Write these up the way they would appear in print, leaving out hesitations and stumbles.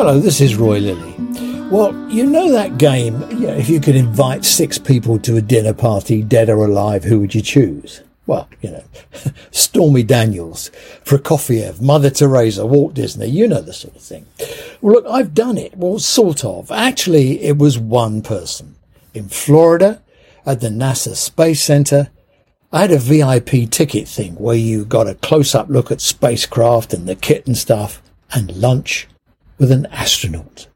Hello, this is Roy Lilly. Well, you know that game, if you could invite six people to a dinner party, dead or alive, who would you choose? Well, Stormy Daniels, Prokofiev, Mother Teresa, Walt Disney, you know the sort of thing. Well, look, I've done it. Well, sort of. Actually, it was one person. In Florida, at the NASA Space Center, I had a VIP ticket thing where you got a close-up look at spacecraft and the kit and stuff, and lunch with an astronaut.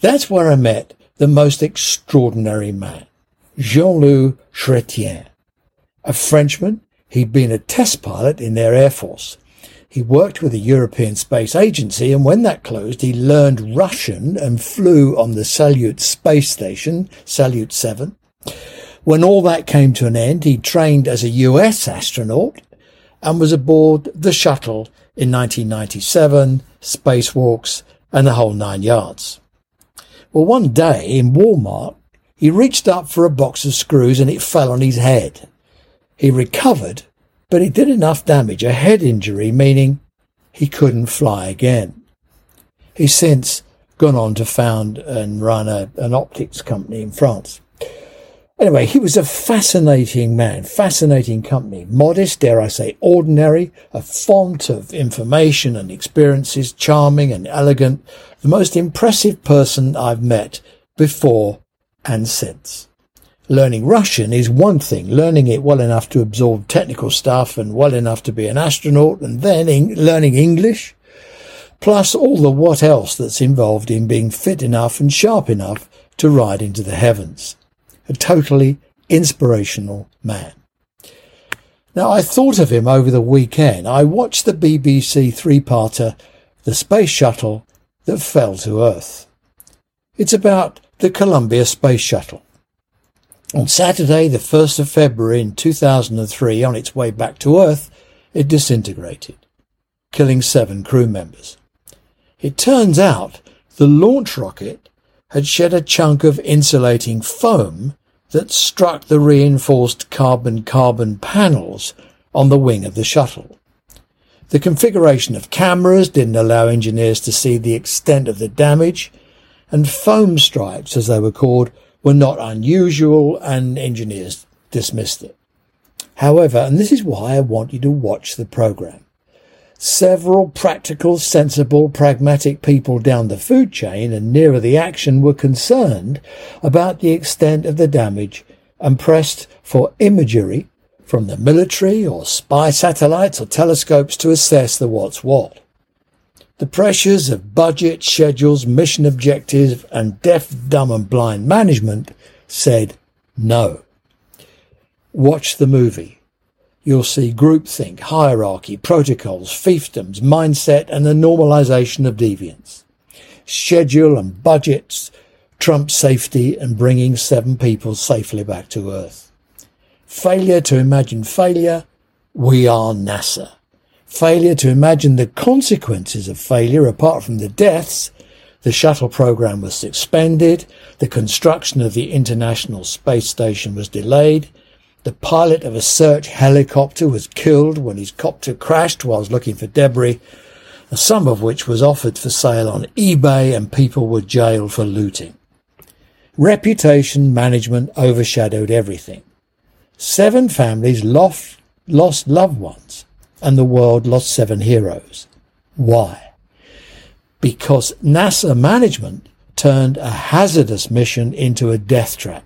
That's where I met the most extraordinary man, Jean-Loup Chrétien. A Frenchman, he'd been a test pilot in their Air Force. He worked with the European Space Agency, and when that closed, he learned Russian and flew on the Salyut space station, Salyut 7. When all that came to an end, he trained as a US astronaut and was aboard the shuttle in 1997, spacewalks, and the whole nine yards. Well, one day in Walmart, he reached up for a box of screws and it fell on his head. He recovered, but it did enough damage, a head injury, meaning he couldn't fly again. He's since gone on to found and run an optics company in France. Anyway, he was a fascinating man, fascinating company, modest, dare I say, ordinary, a font of information and experiences, charming and elegant, the most impressive person I've met before and since. Learning Russian is one thing, learning it well enough to absorb technical stuff and well enough to be an astronaut, and then learning English, plus all the what else that's involved in being fit enough and sharp enough to ride into the heavens. A totally inspirational man. Now, I thought of him over the weekend. I watched the BBC three-parter, The Space Shuttle That Fell to Earth. It's about the Columbia Space Shuttle. On Saturday, the 1st of February in 2003, on its way back to Earth, it disintegrated, killing 7 crew members. It turns out the launch rocket had shed a chunk of insulating foam that struck the reinforced carbon-carbon panels on the wing of the shuttle. The configuration of cameras didn't allow engineers to see the extent of the damage, and foam stripes, as they were called, were not unusual, and engineers dismissed it. However, and this is why I want you to watch the programme, several practical, sensible, pragmatic people down the food chain and nearer the action were concerned about the extent of the damage and pressed for imagery from the military or spy satellites or telescopes to assess the what's what. The pressures of budget, schedules, mission objectives and deaf, dumb and blind management said no. Watch the movie. You'll see groupthink, hierarchy, protocols, fiefdoms, mindset and the normalization of deviance. Schedule and budgets trump safety and bringing 7 people safely back to Earth. Failure to imagine failure, we are NASA. Failure to imagine the consequences of failure apart from the deaths, the shuttle program was suspended, the construction of the International Space Station was delayed, the pilot of a search helicopter was killed when his copter crashed whilst looking for debris, some of which was offered for sale on eBay, and people were jailed for looting. Reputation management overshadowed everything. 7 families lost loved ones, and the world lost 7 heroes. Why? Because NASA management turned a hazardous mission into a death trap.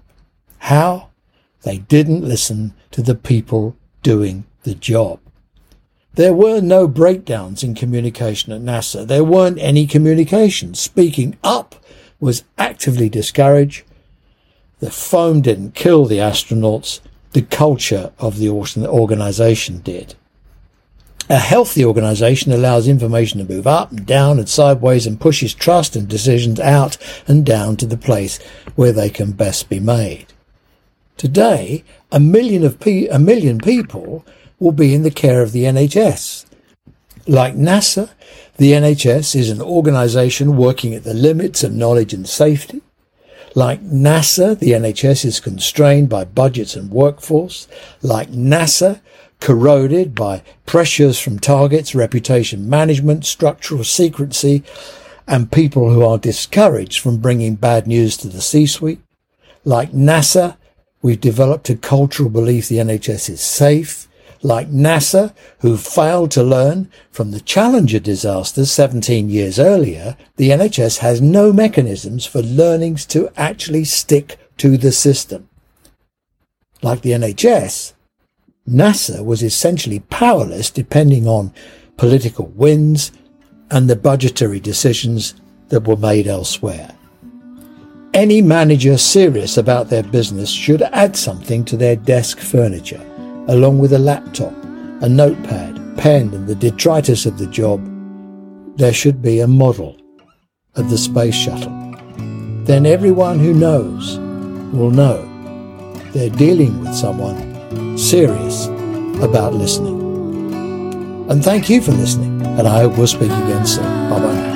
How? They didn't listen to the people doing the job. There were no breakdowns in communication at NASA. There weren't any communications. Speaking up was actively discouraged. The foam didn't kill the astronauts. The culture of the organization did. A healthy organization allows information to move up and down and sideways and pushes trust and decisions out and down to the place where they can best be made. Today, a million people will be in the care of the NHS. Like NASA, the NHS is an organisation working at the limits of knowledge and safety. Like NASA, the NHS is constrained by budgets and workforce. Like NASA, corroded by pressures from targets, reputation management, structural secrecy, and people who are discouraged from bringing bad news to the C-suite. Like NASA, we've developed a cultural belief the NHS is safe. Like NASA, who failed to learn from the Challenger disaster 17 years earlier, the NHS has no mechanisms for learnings to actually stick to the system. Like the NHS, NASA was essentially powerless depending on political wins and the budgetary decisions that were made elsewhere. Any manager serious about their business should add something to their desk furniture, along with a laptop, a notepad, pen, and the detritus of the job. There should be a model of the space shuttle. Then everyone who knows will know they're dealing with someone serious about listening. And thank you for listening, and I hope we'll speak again soon. Bye-bye.